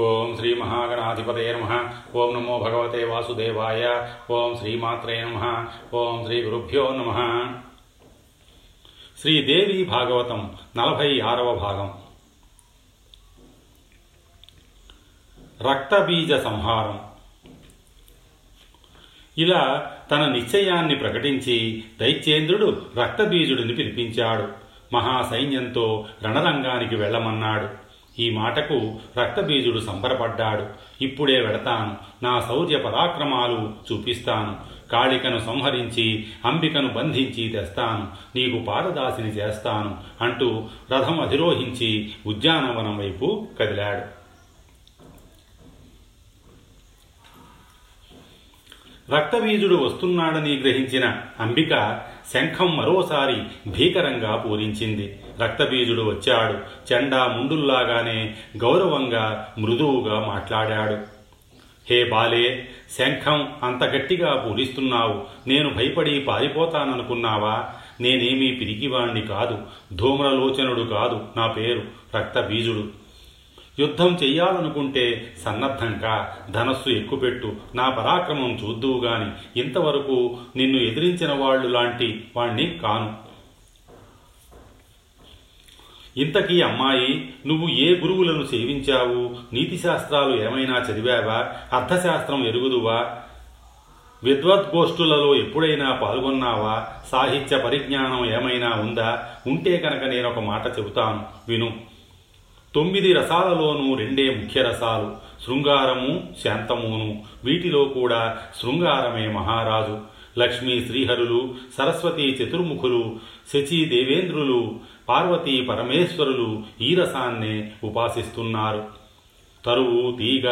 ఓం శ్రీ మహాగణాధిపతయే నమః. ఓం నమో భగవతే వాసుదేవాయ. ఓం శ్రీమాత్రే నమః. ఓం శ్రీ గురుభ్యో నమః. శ్రీదేవి భాగవతం 46వ భాగం. రక్తబీజ సంహారం. ఇలా తన నిశ్చయాన్ని ప్రకటించి దైత్యేంద్రుడు రక్తబీజుడిని పిలిపించాడు. మహాసైన్యంతో రణరంగానికి వెళ్ళమన్నాడు. ఈ మాటకు రక్తబీజుడు సంబరపడ్డాడు. ఇప్పుడే వెళతాను, నా శౌర్య పరాక్రమాలు చూపిస్తాను, కాళికను సంహరించి అంబికను బంధించి తెస్తాను, నీకు పారదాసిని చేస్తాను అంటూ రథం అధిరోహించి ఉద్యానవనం వైపు కదిలాడు. రక్తబీజుడు వస్తున్నాడని గ్రహించిన అంబిక శంఖం మరోసారి భీకరంగా పూరించింది. రక్తబీజుడు వచ్చాడు. చెండా ముండుల్లాగానే గౌరవంగా మృదువుగా మాట్లాడాడు. హే బాలే, శంఖం అంత గట్టిగా పూరిస్తున్నావు, నేను భయపడి పారిపోతాననుకున్నావా? నేనేమీ పిరికివాణ్ణి కాదు, ధూమ్రలోచనుడు కాదు, నా పేరు రక్తబీజుడు. యుద్ధం చెయ్యాలనుకుంటే సన్నద్ధంగా ధనస్సు ఎక్కుపెట్టు, నా పరాక్రమం చూద్దువు గాని ఇంతవరకు నిన్ను ఎదిరించిన వాళ్ళు లాంటి వాణ్ణి కాను. ఇంతకీ అమ్మాయి, నువ్వు ఏ గురువులను సేవించావు? నీతిశాస్త్రాలు ఏమైనా చదివావా? అర్థశాస్త్రం ఎరుగుదువా? విద్వద్గోష్ఠులలో ఎప్పుడైనా పాల్గొన్నావా? సాహిత్య పరిజ్ఞానం ఏమైనా ఉందా? ఉంటే కనుక నేనొక మాట చెబుతాను, విను. 9 రసాలలోనూ 2 ముఖ్య రసాలు, శృంగారము, శాంతమును. వీటిలో కూడా శృంగారమే మహారాజు. లక్ష్మీ శ్రీహరులు, సరస్వతి చతుర్ముఖులు, శచి దేవేంద్రులు, పార్వతీ పరమేశ్వరులు ఈ రసాన్నే ఉపాసిస్తున్నారు. తరువు, తీగ,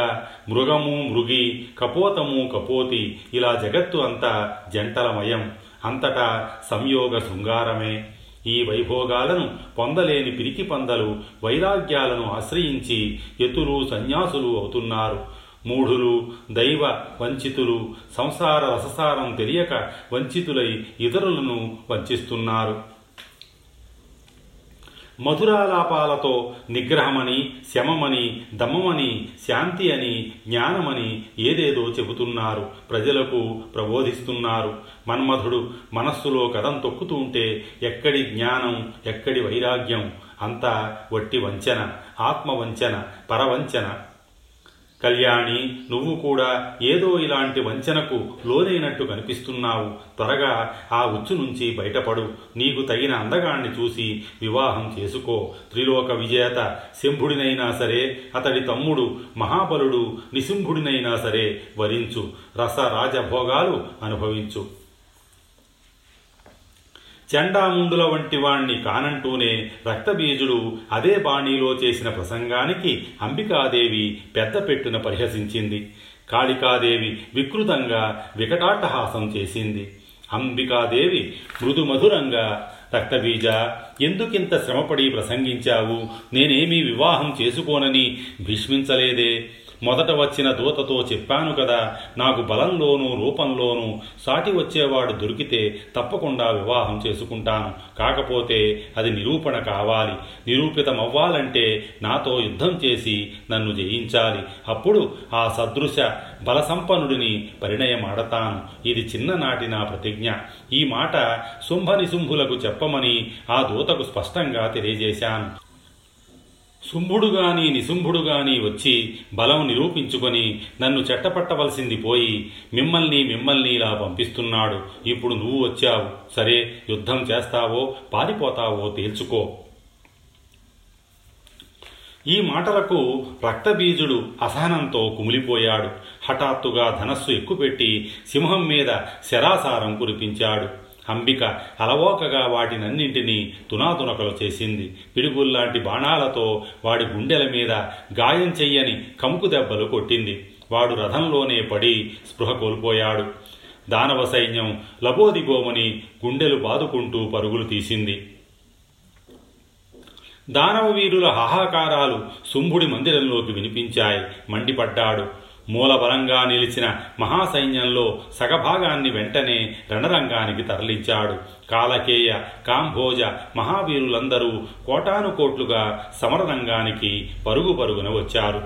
మృగము, మృగి, కపోతము, కపోతి, ఇలా జగత్తు అంతా జంటలమయం. అంతటా సంయోగ శృంగారమే. ఈ వైభోగాలను పొందలేని పిరికి పందలు వైరాగ్యాలను ఆశ్రయించి యతులు, సన్యాసులు అవుతున్నారు. మూఢులు, దైవ వంచితులు సంసార రససారం తెలియక వంచితులై ఇతరులను వంచిస్తున్నారు. మధురాలాపాలతో నిగ్రహమని, శమమని, దమమని, శాంతి అని, జ్ఞానమని ఏదేదో చెబుతున్నారు, ప్రజలకు ప్రబోధిస్తున్నారు. మన్మధుడు మనస్సులో కథం తొక్కుతూ ఉంటే ఎక్కడి జ్ఞానం, ఎక్కడి వైరాగ్యం? అంతా వట్టి వంచన, ఆత్మవంచన, పరవంచన. కళ్యాణి, నువ్వు కూడా ఏదో ఇలాంటి వంచనకు లోనైనట్టు కనిపిస్తున్నావు. త్వరగా ఆ ఉచ్చు నుంచి బయటపడు. నీకు తగిన అందగాన్ని చూసి వివాహం చేసుకో. త్రిలోక విజేత శంభుడినైనా సరే, అతడి తమ్ముడు మహాబలుడు నిశుంభుడినైనా సరే వరించు. రసరాజభోగాలు అనుభవించు. చండాముండుల వంటి వాణ్ణి కానంటూనే రక్తబీజుడు అదే బాణీలో చేసిన ప్రసంగానికి అంబికాదేవి పెద్ద పెట్టున పరిహసించింది. కాళికాదేవి వికృతంగా వికటాట్టహాసం చేసింది. అంబికాదేవి మృదుమధురంగా, రక్తబీజ, ఎందుకింత శ్రమపడి ప్రసంగించావు? నేనేమీ వివాహం చేసుకోనని భీష్మించలేదే. మొదట వచ్చిన దూతతో చెప్పాను కదా, నాకు బలంలోనూ రూపంలోనూ సాటి వచ్చేవాడు దొరికితే తప్పకుండా వివాహం చేసుకుంటాను. కాకపోతే అది నిరూపణ కావాలి. నిరూపితమవ్వాలంటే నాతో యుద్ధం చేసి నన్ను జయించాలి. అప్పుడు ఆ సదృశ బలసంపన్నుడిని పరిణయమాడతాను. ఇది చిన్ననాటి నా ప్రతిజ్ఞ. ఈ మాట శుంభనిశుంభులకు చెప్పమని ఆ దూతకు స్పష్టంగా తెలియజేశాను. శుంభుడు గాని నిశుంభుడు గాని వచ్చి బలం నిరూపించుకొని నన్ను చెట్టపట్టవలసింది పోయి మిమ్మల్ని ఇలా పంపిస్తున్నాడు. ఇప్పుడు నువ్వు వచ్చావు. సరే, యుద్ధం చేస్తావో పారిపోతావో తేల్చుకో. ఈ మాటలకు రక్తబీజుడు అసహనంతో కుమిలిపోయాడు. హఠాత్తుగా ధనస్సు ఎక్కుపెట్టి సింహం మీద శరాసారం కురిపించాడు. అంబిక అలవోకగా వాటినన్నింటినీ తునాతునకలు చేసింది. పిడుగుల్లాంటి బాణాలతో వాడి గుండెల మీద గాయం చెయ్యని కముకు దెబ్బలు కొట్టింది. వాడు రథంలోనే పడి స్పృహ కోల్పోయాడు. దానవ సైన్యం లబోదిబోమని గుండెలు బాదుకుంటూ పరుగులు తీసింది. దానవీరుల హాహాకారాలు శుంభుడి మందిరంలోకి వినిపించాయి. మండిపడ్డాడు. మూలబలంగా నిలిచిన మహాసైన్యంలో సగభాగాన్ని వెంటనే రణరంగానికి తరలించాడు. కాలకేయ, కాంభోజ మహావీరులందరూ కోటానుకోట్లుగా సమరరంగానికి పరుగున వచ్చారు.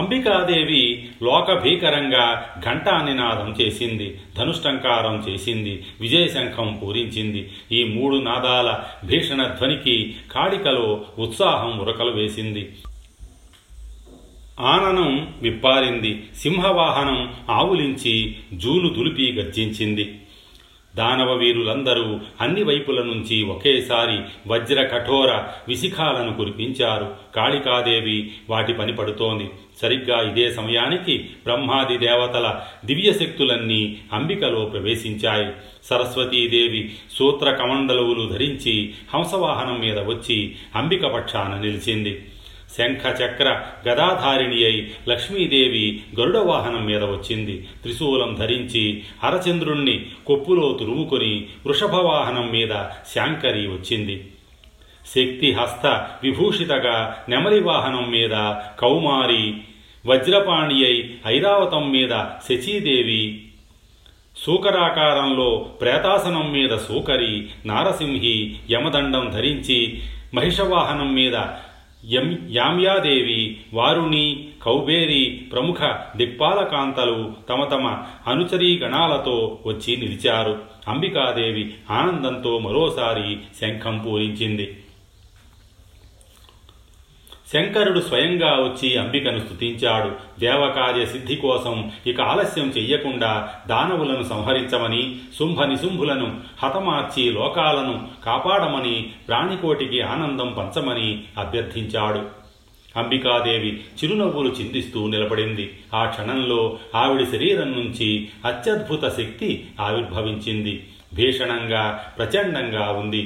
అంబికాదేవి లోకభీకరంగా ఘంటానినాదం చేసింది, ధనుష్టంకారం చేసింది, విజయశంఖం పూరించింది. ఈ మూడు నాదాల భీషణ ధ్వనికి కాళికలో ఉత్సాహం ఉరకలు వేసింది. ఆననం విప్పారింది, సింహవాహనం ఆవులించి జూలు దులిపి గర్జించింది. దానవ వీరులందరూ అన్ని వైపుల నుంచి ఒకేసారి వజ్ర కఠోర విశిఖాలను కురిపించారు. కాళికాదేవి వాటి పని పడుతోంది. సరిగ్గా ఇదే సమయానికి బ్రహ్మాది దేవతల దివ్యశక్తులన్నీ అంబికలో ప్రవేశించాయి. సరస్వతీదేవి సూత్ర కమండలువులు ధరించి హంసవాహనం మీద వచ్చి అంబిక పక్షాన నిలిచింది. శంఖచక్ర గదాధారిణి అయి లక్ష్మీదేవి గరుడ వాహనం మీద వచ్చింది. త్రిశూలం ధరించి అరచంద్రుణ్ణి కొప్పులో తురుముకొని వృషభవాహనం మీద శాంకరి వచ్చింది. శక్తి హస్త విభూషితగా నెమలి వాహనం మీద కౌమారి, వజ్రపాణి అయి ఐరావతం మీద శచీదేవి, శూకరాకారంలో ప్రేతాసనం మీద శూకరి, నారసింహి యమదండం ధరించి మహిషవాహనం మీద యామ్యాదేవి, వారుణి, కౌబేరి ప్రముఖ దిక్పాలకాంతలు తమ తమ అనుచరీగణాలతో వచ్చి నిలిచారు. అంబికాదేవి ఆనందంతో మరోసారి శంఖం పూరించింది. శంకరుడు స్వయంగా వచ్చి అంబికను స్తుతించాడు. దేవకార్య సిద్ధి కోసం ఇక ఆలస్యం చెయ్యకుండా దానవులను సంహరించమని, శుంభ నిశుంభులను హతమార్చి లోకాలను కాపాడమని, ప్రాణికోటికి ఆనందం పంచమని అభ్యర్థించాడు. అంబికాదేవి చిరునవ్వులు చిందిస్తూ నిలబడింది. ఆ క్షణంలో ఆవిడి శరీరం నుంచి అత్యద్భుత శక్తి ఆవిర్భవించింది. భీషణంగా ప్రచండంగా ఉంది.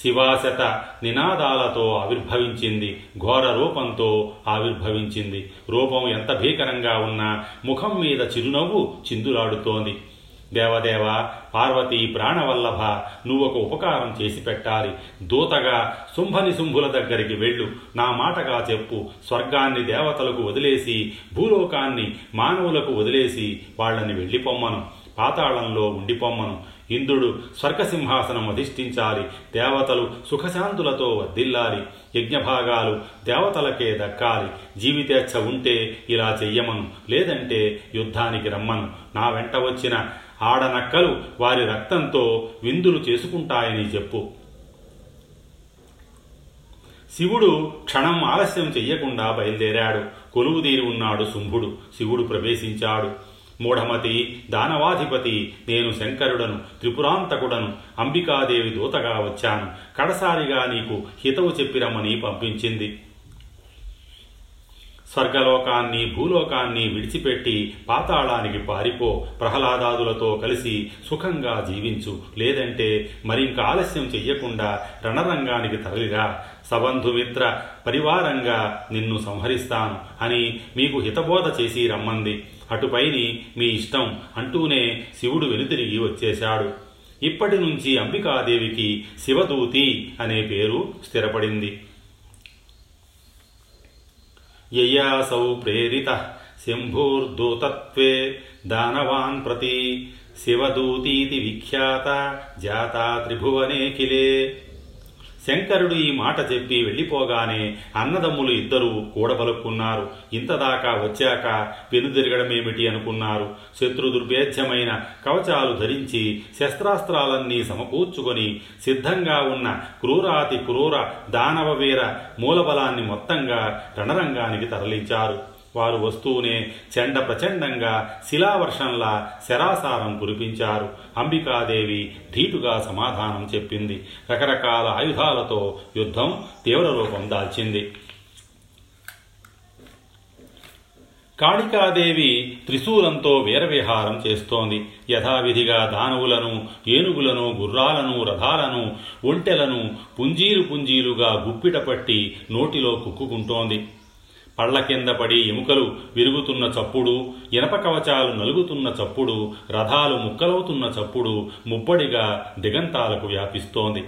శివాశత నినాదాలతో ఆవిర్భవించింది. ఘోర రూపంతో ఆవిర్భవించింది. రూపం ఎంత భీకరంగా ఉన్నా ముఖం మీద చిరునవ్వు చిందులాడుతోంది. దేవదేవ, పార్వతీ ప్రాణవల్లభ, నువ్వొక ఉపకారం చేసి పెట్టాలి. దూతగా శుంభనిశుంభుల దగ్గరికి వెళ్ళు. నా మాటగా చెప్పు. స్వర్గాన్ని దేవతలకు వదిలేసి, భూలోకాన్ని మానవులకు వదిలేసి వాళ్ళని వెళ్ళిపోమ్మను. పాతాళంలో ఉండిపోమ్మను. ఇంద్రుడు స్వర్గసింహాసనం అధిష్ఠించాలి. దేవతలు సుఖశాంతులతో వర్ధిల్లాలి. యజ్ఞభాగాలు దేవతలకే దక్కాలి. జీవితేచ్ఛ ఉంటే ఇలా చెయ్యమను, లేదంటే యుద్ధానికి రమ్మను. నా వెంట వచ్చిన ఆడనక్కలు వారి రక్తంతో విందులు చేసుకుంటాయని చెప్పు. శివుడు క్షణం ఆలస్యం చెయ్యకుండా బయలుదేరాడు. కొలువుదీరి ఉన్నాడు శుంభుడు. శివుడు ప్రవేశించాడు. మూఢమతి, దానవాధిపతి, నేను శంకరుడను, త్రిపురాంతకుడను, అంబికాదేవి దూతగా వచ్చాను. కడసారిగా నీకు హితవు చెప్పిరమ్మని పంపించింది. స్వర్గలోకాన్ని భూలోకాన్ని విడిచిపెట్టి పాతాళానికి పారిపో. ప్రహ్లాదాదులతో కలిసి సుఖంగా జీవించు. లేదంటే మరింక ఆలస్యం చెయ్యకుండా రణరంగానికి తరలిరా. సబంధుమిత్ర పరివారంగా నిన్ను సంహరిస్తాను అని మీకు హితబోధ చేసి రమ్మంది. అటుపైని మీ ఇష్టం అంటూనే శివుడు వెనుతిరిగి వచ్చేశాడు. ఇప్పటి నుంచి అంబికాదేవికి శివదూతి అనే పేరు స్థిరపడింది. యయాసౌ ప్రేరిత శంభూర్దూతత్వే దానవాన్ ప్రతి శివదూతీతి విఖ్యాత జాతా త్రిభువనేఖిలే. శంకరుడు ఈ మాట చెప్పి వెళ్ళిపోగానే అన్నదమ్ములు ఇద్దరూ కూడబలుక్కున్నారు. ఇంతదాకా వచ్చాక వెనుదిరగడమేమిటి అనుకున్నారు. శత్రుదుర్భేద్యమైన కవచాలు ధరించి శస్త్రాస్త్రాలన్నీ సమకూర్చుకొని సిద్ధంగా ఉన్న క్రూరాతి క్రూర దానవవీర మూలబలాన్ని మొత్తంగా రణరంగానికి తరలించారు. వారు వస్తూనే చండ ప్రచండంగా శిలావర్షంలా శరాసారం కురిపించారు. అంబికాదేవి ధీటుగా సమాధానం చెప్పింది. రకరకాల ఆయుధాలతో యుద్ధం తీవ్ర రూపం దాల్చింది. కాళికాదేవి త్రిశూలంతో వీరవిహారం చేస్తోంది. యథావిధిగా దానవులను, ఏనుగులను, గుర్రాలను, రథాలను, ఒంటెలను పుంజీలు పుంజీలుగా గుప్పిటపట్టి నోటిలో కుక్కుకుంటోంది. పళ్ల కింద పడి ఎముకలు విరుగుతున్న చప్పుడు, ఇనప కవచాలు నలుగుతున్న చప్పుడు, రథాలు ముక్కలవుతున్న చప్పుడు ముబ్బడిగా దిగంతాలకు వ్యాపిస్తోంది.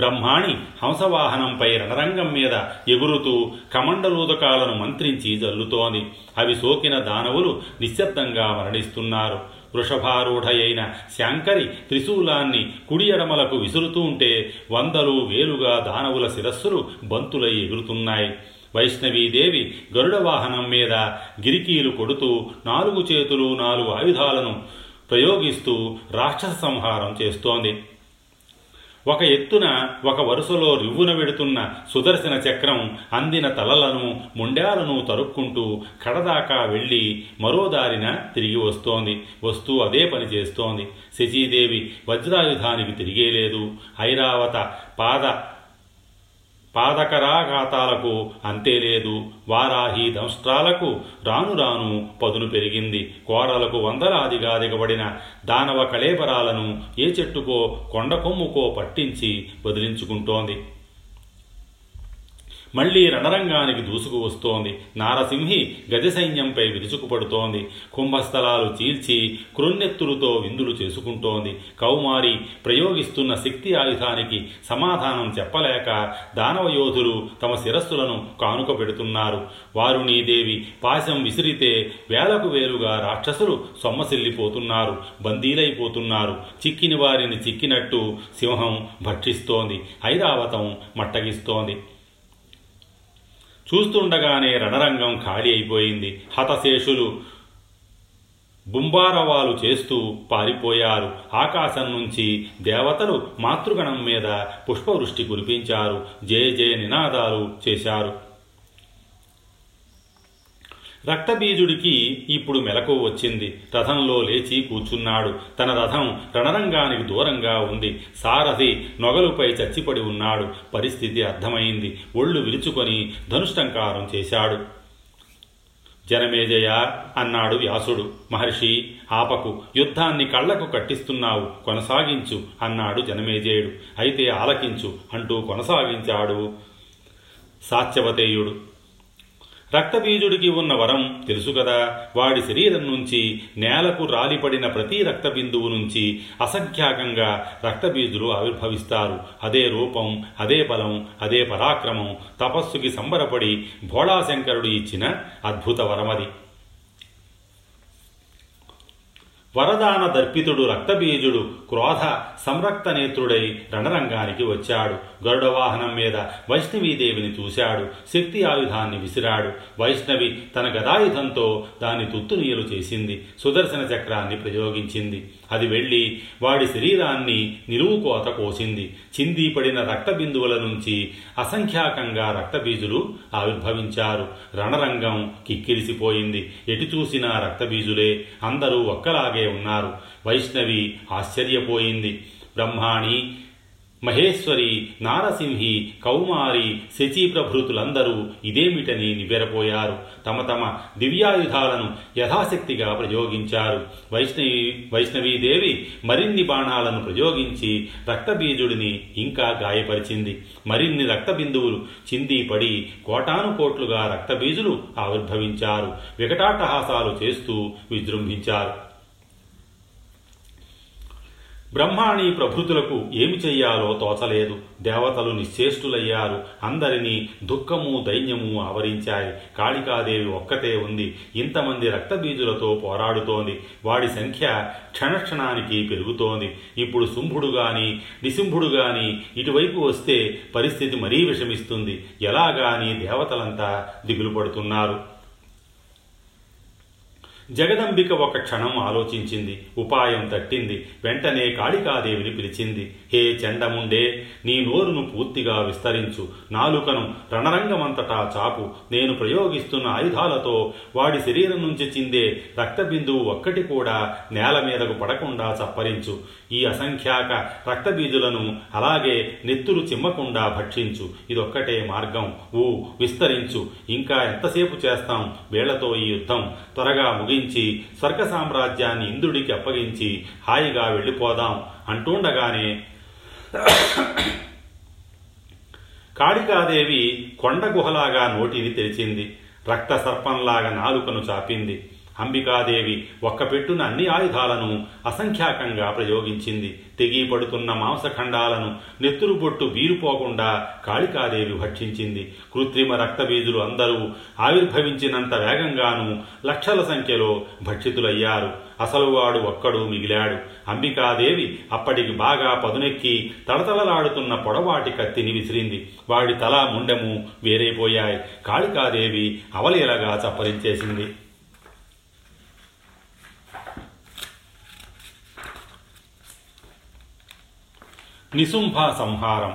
బ్రహ్మాణి హంసవాహనంపై రణరంగం మీద ఎగురుతూ కమండలూదకాలను మంత్రించి జల్లుతోంది. అవి సోకిన దానవులు నిశ్శబ్దంగా మరణిస్తున్నారు. వృషభారూఢయైన శాంకరి త్రిశూలాన్ని కుడి ఎడమలకు విసురుతూ ఉంటే వందలు వేలుగా దానవుల శిరస్సులు బంతులై ఎగురుతున్నాయి. వైష్ణవీదేవి గరుడ వాహనం మీద గిరికీలు కొడుతూ నాలుగు చేతులు నాలుగు ఆయుధాలను ప్రయోగిస్తూ రాక్షస సంహారం చేస్తోంది. ఒక ఎత్తున ఒక వరుసలో రివ్వున వెడుతున్న సుదర్శన చక్రం అందిన తలలను ముండాలను తరుక్కుంటూ కడదాకా వెళ్ళి మరో దారిన తిరిగి వస్తూ అదే పని చేస్తోంది. శచీదేవి వజ్రాయుధానికి తిరిగేలేదు. ఐరావత పాదకరాఘాతాలకు అంతేలేదు. వారాహి దంష్ట్రాలకు రాను రాను పదును పెరిగింది. కోరలకు వందలాదిగా దిగబడిన దానవ కళేబరాలను ఏ చెట్టుకో కొండ కొమ్ముకో పట్టించి వదిలించుకుంటోంది. మళ్లీ రణరంగానికి దూసుకు వస్తోంది. నారసింహి గజసైన్యంపై విరుచుకుపడుతోంది. కుంభస్థలాలు చీల్చి క్రొన్నెత్తులతో విందులు చేసుకుంటోంది. కౌమారి ప్రయోగిస్తున్న శక్తి ఆయుధానికి సమాధానం చెప్పలేక దానవయోధులు తమ శిరస్సులను కానుక పెడుతున్నారు. వారుణీదేవి పాశం విసిరితే వేలకు వేలుగా రాక్షసులు సొమ్మసిల్లిపోతున్నారు, బందీలైపోతున్నారు. చిక్కిన వారిని చిక్కినట్టు సింహం భక్షిస్తోంది. ఐరావతం మట్టగిస్తోంది. చూస్తుండగానే రణరంగం ఖాళీ అయిపోయింది. హతశేషులు బుంబారవాలు చేస్తూ పారిపోయారు. ఆకాశం నుంచి దేవతలు మాతృగణం మీద పుష్పవృష్టి కురిపించారు. జయ జయ నినాదాలు చేశారు. రక్తబీజుడికి ఇప్పుడు మెలకు వచ్చింది. రథంలో లేచి కూర్చున్నాడు. తన రథం రణరంగానికి దూరంగా ఉంది. సారథి నొగలుపై చచ్చిపడి ఉన్నాడు. పరిస్థితి అర్థమైంది. ఒళ్ళు విరుచుకొని ధనుష్టంకారం చేశాడు. జనమేజయ అన్నాడు వ్యాసుడు. మహర్షి, ఆపకు, యుద్ధాన్ని కళ్లకు కట్టిస్తున్నావు, కొనసాగించు అన్నాడు జనమేజయుడు. అయితే ఆలకించు అంటూ కొనసాగించాడు సాత్యవతేయుడు. రక్తబీజుడికి ఉన్న వరం తెలుసు కదా. వాడి శరీరం నుంచి, నేలకు రాలిపడిన ప్రతి రక్త బిందువు నుంచి అసంఖ్యాకంగా రక్తబీజులు ఆవిర్భవిస్తారు. అదే రూపం, అదే బలం, అదే పరాక్రమం. తపస్సుకి సంబరపడి భోళాశంకరుడు ఇచ్చిన అద్భుత వరమది. వరదాన దర్పితుడు రక్తబీజుడు క్రోధ సంరక్త నేత్రుడై రణరంగానికి వచ్చాడు. గరుడ వాహనం మీద వైష్ణవీదేవిని చూశాడు. శక్తి ఆయుధాన్ని విసిరాడు. వైష్ణవి తన గదాయుధంతో దాన్ని తుత్తునీయలు చేసింది. సుదర్శన చక్రాన్ని ప్రయోగించింది. అది వెళ్ళి వాడి శరీరాన్ని నిలువుకోత కోసింది. చింది పడిన రక్తబిందువుల నుంచి అసంఖ్యాకంగా రక్తబీజులు ఆవిర్భవించారు. రణరంగం కిక్కిరిసిపోయింది. ఎటు చూసినా రక్తబీజులే. అందరూ ఒక్కలాగే ఉన్నారు. వైష్ణవి ఆశ్చర్యపోయింది. బ్రహ్మాణి, మహేశ్వరి, నారసింహి, కౌమారి, శచీ ప్రభృతులందరూ ఇదేమిటని నివ్వెరపోయారు. తమ తమ దివ్యాయుధాలను యథాశక్తిగా ప్రయోగించారు. వైష్ణవీదేవి మరిన్ని బాణాలను ప్రయోగించి రక్తబీజుడిని ఇంకా గాయపరిచింది. మరిన్ని రక్తబిందువులు చింది పడి కోటానుకోట్లుగా రక్తబీజులు ఆవిర్భవించారు. వికటాటహాసాలు చేస్తూ విజృంభించారు. బ్రహ్మాణి ప్రభృతులకు ఏమి చెయ్యాలో తోచలేదు. దేవతలు నిశ్చేష్టులయ్యారు. అందరినీ దుఃఖము దైన్యము ఆవరించాయి. కాళికాదేవి ఒక్కతే ఉంది. ఇంతమంది రక్తబీజులతో పోరాడుతోంది. వాడి సంఖ్య క్షణక్షణానికి పెరుగుతోంది. ఇప్పుడు శుంభుడు గాని నిశుంభుడు గాని ఇటువైపు వస్తే పరిస్థితి మరీ విషమిస్తుంది. ఎలాగాని దేవతలంతా దిగులు పడుతున్నారు. జగదంబిక ఒక క్షణం ఆలోచించింది. ఉపాయం తట్టింది. వెంటనే కాళికాదేవిని పిలిచింది. హే చండముండే, నీ నోరును పూర్తిగా విస్తరించు. నాలుకను రణరంగమంతటా చాపు. నేను ప్రయోగిస్తున్న ఆయుధాలతో వాడి శరీరం నుంచి చిందే రక్తబిందువు ఒక్కటి కూడా నేల మీదకు పడకుండా చప్పరించు. ఈ అసంఖ్యాక రక్తబీజులను అలాగే నెత్తులు చిమ్మకుండా భక్షించు. ఇదొక్కటే మార్గం. విస్తరించు. ఇంకా ఎంతసేపు చేస్తాం వీళ్లతో ఈ యుద్ధం? త్వరగా ముగించి స్వర్గ సామ్రాజ్యాన్ని ఇంద్రుడికి అప్పగించి హాయిగా వెళ్ళిపోదాం అంటుండగానే కాళికాదేవి కొండ గుహలాగా నోటిని తెరిచింది. రక్త సర్పంలాగా నాలుకను చాపింది. అంబికాదేవి ఒక్క పెట్టున అన్ని ఆయుధాలను అసంఖ్యాకంగా ప్రయోగించింది. తెగిపడుతున్న మాంసఖండాలను నెత్తురు బొట్టు వీరిపోకుండా కాళికాదేవి భక్షించింది. కృత్రిమ రక్తబీజులు అందరూ ఆవిర్భవించినంత వేగంగానూ లక్షల సంఖ్యలో భక్షితులయ్యారు. అసలు వాడు ఒక్కడు మిగిలాడు. అంబికాదేవి అప్పటికి బాగా పదునెక్కి తడతడలాడుతున్న పొడవాటి కత్తిని విసిరింది. వాడి తల ముండము వేరైపోయాయి. కాళికాదేవి అవలీలగా చప్పరించేసింది. నిశుంభ సంహారం.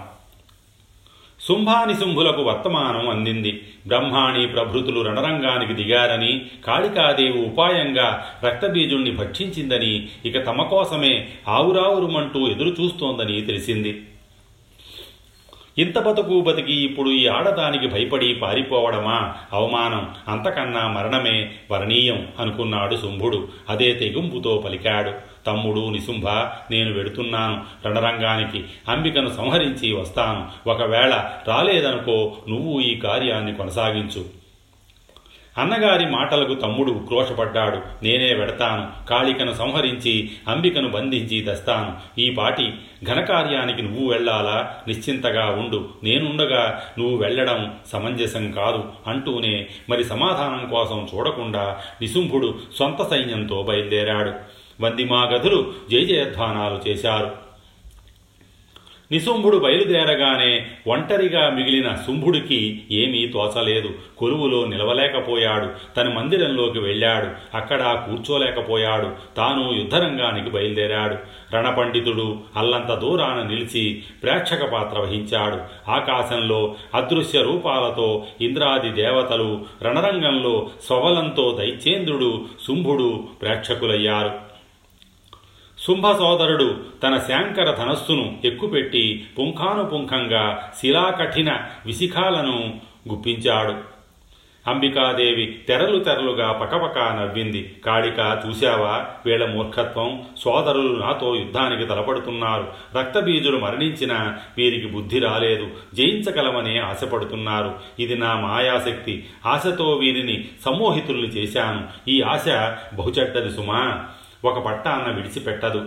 శుంభానిశుంభులకు వర్తమానం అందింది. బ్రహ్మాణి ప్రభృతులు రణరంగానికి దిగారని, కాళికాదేవి ఉపాయంగా రక్తబీజుణ్ణి భక్షించిందని, ఇక తమ కోసమే ఆవురావురుమంటూ ఎదురు చూస్తోందని తెలిసింది. ఇంత బతుకు బతికి ఇప్పుడు ఈ ఆడదానికి భయపడి పారిపోవడమా? అవమానం, అంతకన్నా మరణమే వరణీయం అనుకున్నాడు శుంభుడు. అదే తెగింపుతో పలికాడు, తమ్ముడు నిశుంభ, నేను వెడుతున్నాను రణరంగానికి. అంబికను సంహరించి వస్తాను. ఒకవేళ రాలేదనుకో, నువ్వు ఈ కార్యాన్ని కొనసాగించు. అన్నగారి మాటలకు తమ్ముడు క్రోషపడ్డాడు. నేనే వెడతాను, కాళికను సంహరించి అంబికను బంధించి తెస్తాను. ఈ పాటి ఘనకార్యానికి నువ్వు వెళ్ళాలా? నిశ్చింతగా ఉండు, నేనుండగా నువ్వు వెళ్ళడం సమంజసం కాదు అంటూనే మరి సమాధానం కోసం చూడకుండా నిశుంభుడు సొంత సైన్యంతో బయలుదేరాడు. వందిమాగధులు జయజయధ్వానాలు చేశారు. నిశుంభుడు బయలుదేరగానే ఒంటరిగా మిగిలిన శుంభుడికి ఏమీ తోచలేదు. కొలువులో నిలవలేకపోయాడు. తన మందిరంలోకి వెళ్ళాడు. అక్కడ కూర్చోలేకపోయాడు. తాను యుద్ధరంగానికి బయలుదేరాడు. రణపండితుడు అల్లంత దూరాన నిలిచి ప్రేక్షక పాత్ర వహించాడు. ఆకాశంలో అదృశ్య రూపాలతో ఇంద్రాది దేవతలు, రణరంగంలో స్వబలంతో దైత్యేంద్రుడు, శుంభుడు ప్రేక్షకులయ్యారు. శుంభ సోదరుడు తన శాంకర ధనస్సును ఎక్కుపెట్టి పుంఖానుపుంఖంగా శిలాకఠిన విశిఖాలను గుప్పించాడు. అంబికాదేవి తెరలు తెరలుగా పకపక నవ్వింది. కాళిక, చూశావా వీళ్ళ మూర్ఖత్వం? సోదరులు నాతో యుద్ధానికి తలపడుతున్నారు. రక్తబీజులు మరణించినా వీరికి బుద్ధి రాలేదు. జయించగలమనే ఆశపడుతున్నారు. ఇది నా మాయాశక్తి. ఆశతో వీరిని సమ్మోహితుల్ని చేశాను. ఈ ఆశ బహుచెట్టది సుమా, ఒక పట్టాన్న విడిచిపెట్టదు.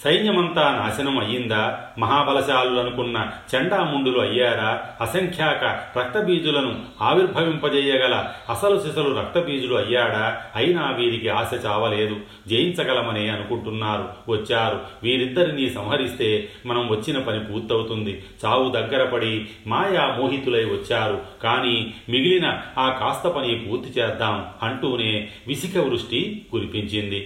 సైన్యమంతా నాశనం అయ్యిందా? మహాబలశాలులనుకున్న చండాముండులు అయ్యారా? అసంఖ్యాక రక్తబీజులను ఆవిర్భవింపజేయగల అసలు సిసలు రక్తబీజులు అయ్యాడా? అయినా వీరికి ఆశ చావలేదు. జయించగలమనే అనుకుంటున్నారు. వచ్చారు. వీరిద్దరినీ సంహరిస్తే మనం వచ్చిన పని పూర్తవుతుంది. చావు దగ్గర పడి మాయా మోహితులై వచ్చారు. కానీ మిగిలిన ఆ కాస్త పని పూర్తి చేద్దాం అంటూనే విసిక వృష్టి కురిపించింది.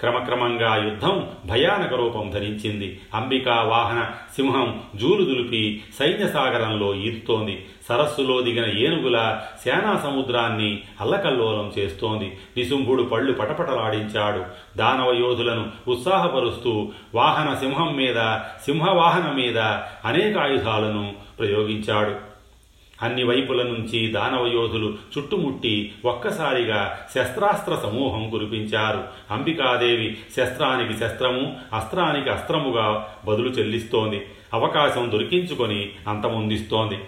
క్రమక్రమంగా యుద్ధం భయానక రూపం ధరించింది. అంబికా వాహన సింహం జూలు దులిపి సైన్యసాగరంలో ఈదుతోంది. సరస్సులో దిగిన ఏనుగుల సేనా సముద్రాన్ని అల్లకల్లోలం చేస్తోంది. నిశుంభుడు పళ్ళు పటపటలాడించాడు. దానవ యోధులను ఉత్సాహపరుస్తూ వాహన సింహం మీద, సింహవాహనం మీద అనేక ఆయుధాలను ప్రయోగించాడు. అన్ని వైపుల నుంచి దానవయోధులు చుట్టుముట్టి ఒక్కసారిగా శస్త్రాస్త్ర సమూహం కురిపించారు. అంబికాదేవి శస్త్రానికి శస్త్రము, అస్త్రానికి అస్త్రముగా బదులు చెల్లిస్తోంది. అవకాశం దొరికించుకొని అంతమొందిస్తోంది.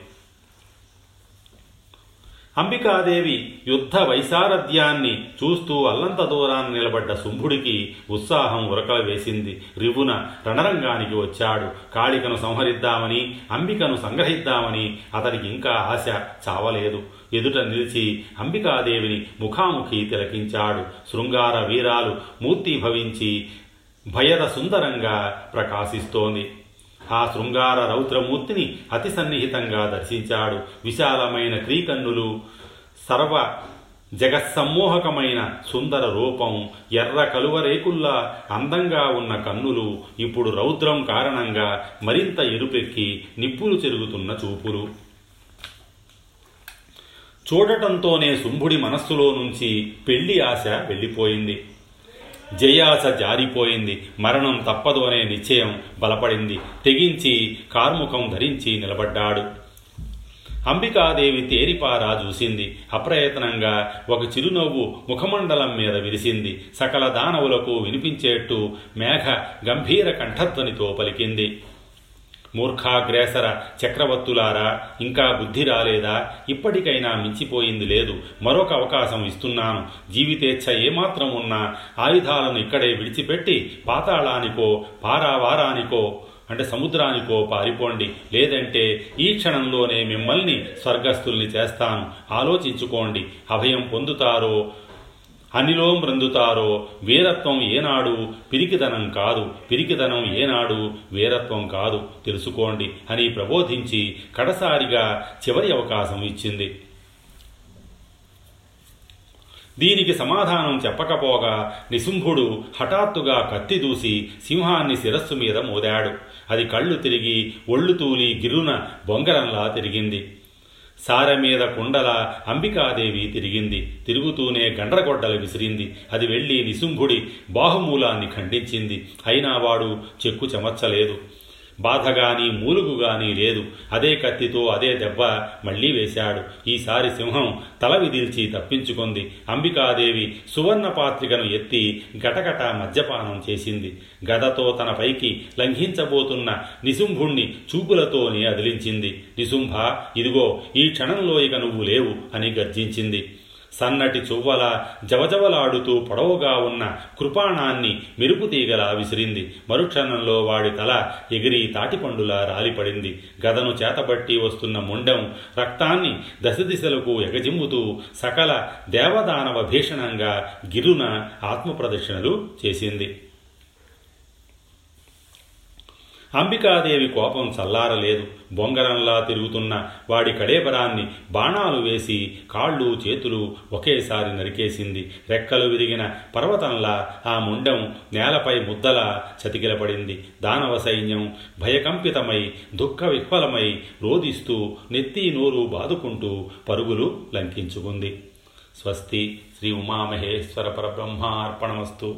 అంబికాదేవి యుద్ధ వైశారథ్యాన్ని చూస్తూ అల్లంత దూరాన్ని నిలబడ్డ శుంభుడికి ఉత్సాహం ఉరకల వేసింది. రివున రణరంగానికి వచ్చాడు. కాళికను సంహరిద్దామని, అంబికను సంగ్రహిద్దామని అతనికి ఇంకా ఆశ చావలేదు. ఎదుట నిలిచి అంబికాదేవిని ముఖాముఖి తిలకించాడు. శృంగార వీరాలు మూర్తి భవించి భయద సుందరంగా ప్రకాశిస్తోంది. ఆ శృంగార రౌద్రమూర్తిని అతి సన్నిహితంగా దర్శించాడు. విశాలమైన క్రీకన్నులు, సర్వ జగత్సమ్మోహకమైన సుందర రూపం, ఎర్ర కలువరేకుల్లా అందంగా ఉన్న కన్నులు, ఇప్పుడు రౌద్రం కారణంగా మరింత ఎరుపెక్కి నిప్పులు చెరుగుతున్న చూపులు. చూడటంతోనే శుంభుడి మనస్సులో నుంచి పెళ్లి ఆశ వెళ్ళిపోయింది. జయాశ జారిపోయింది. మరణం తప్పదు అనే నిశ్చయం బలపడింది. తెగించి కార్ముకం ధరించి నిలబడ్డాడు. అంబికాదేవి తేరిపారా చూసింది. అప్రయత్నంగా ఒక చిరునవ్వు ముఖమండలం మీద విరిసింది. సకల దానవులకు వినిపించేట్టు మేఘ గంభీర కంఠధ్వనితో పలికింది. మూర్ఖాగ్రేసర చక్రవర్తులారా, ఇంకా బుద్ధి రాలేదా? ఇప్పటికైనా మించిపోయింది లేదు. మరొక అవకాశం ఇస్తున్నాను. జీవితేచ్ఛ ఏమాత్రం ఉన్నా ఆయుధాలను ఇక్కడే విడిచిపెట్టి పాతాళానికో, పారావారానికో అంటే సముద్రానికో పారిపోండి, లేదంటే ఈ క్షణంలోనే మిమ్మల్ని స్వర్గస్థుల్ని చేస్తాను, ఆలోచించుకోండి. అభయం పొందుతారో అనిలో మృందుతారో. వీరత్వం ఏనాడు పిరికితనం కాదు, పిరికితనం ఏనాడు వీరత్వం కాదు, తెలుసుకోండి అని ప్రబోధించి కడసారిగా చివరి అవకాశం ఇచ్చింది. దీనికి సమాధానం చెప్పకపోగా నిశుంభుడు హఠాత్తుగా కత్తి దూసి సింహాన్ని శిరస్సు మీద మోదాడు. అది కళ్ళు తిరిగి ఒళ్ళు తూలి గిర్రున బొంగరంలా తిరిగింది. సార మీద కుండల అంబికాదేవి తిరిగింది. తిరుగుతూనే గండ్రగొడ్డలు విసిరింది. అది వెళ్ళి నిశుంభుడి బాహుమూలాన్ని ఖండించింది. అయినా వాడు చెక్కు చెమర్చలేదు. బాధగాని మూలుగుగాని లేదు. అదే కత్తితో అదే దెబ్బ మళ్లీ వేశాడు. ఈసారి సింహం తల విదిల్చి తప్పించుకుంది. అంబికాదేవి సువర్ణ పాత్రికను ఎత్తి గటగట మద్యపానం చేసింది. గదతో తన పైకి లంఘించబోతున్న నిశుంభుణ్ణి చూపులతోనే అదిలించింది. నిశుంభ, ఇదిగో ఈ క్షణంలో ఇక నువ్వు లేవు అని గర్జించింది. సన్నటి చువ్వల జవజవలాడుతూ పొడవుగా ఉన్న కృపాణాన్ని మెరుపుతీగలా విసిరింది. మరుక్షణంలో వాడి తల ఎగిరి తాటిపండులా రాలిపడింది. గదను చేతబట్టి వస్తున్న ముండం రక్తాన్ని దశదిశలకు ఎగజిమ్ముతూ సకల దేవదానవ భీషణంగా గిరున ఆత్మప్రదక్షిణలు చేసింది. అంబికాదేవి కోపం చల్లారలేదు. బొంగరంలా తిరుగుతున్న వాడి కడేబరాన్ని బాణాలు వేసి కాళ్ళు చేతులు ఒకేసారి నరికేసింది. రెక్కలు విరిగిన పర్వతంలా ఆ ముండం నేలపై ముద్దలా చతికిలపడింది. దానవ సైన్యం భయకంపితమై దుఃఖ విహ్వలమై రోధిస్తూ నెత్తి నోరు బాదుకుంటూ పరుగులు లంకించుకుంది. స్వస్తి. శ్రీ ఉమామహేశ్వర పరబ్రహ్మార్పణమస్తు.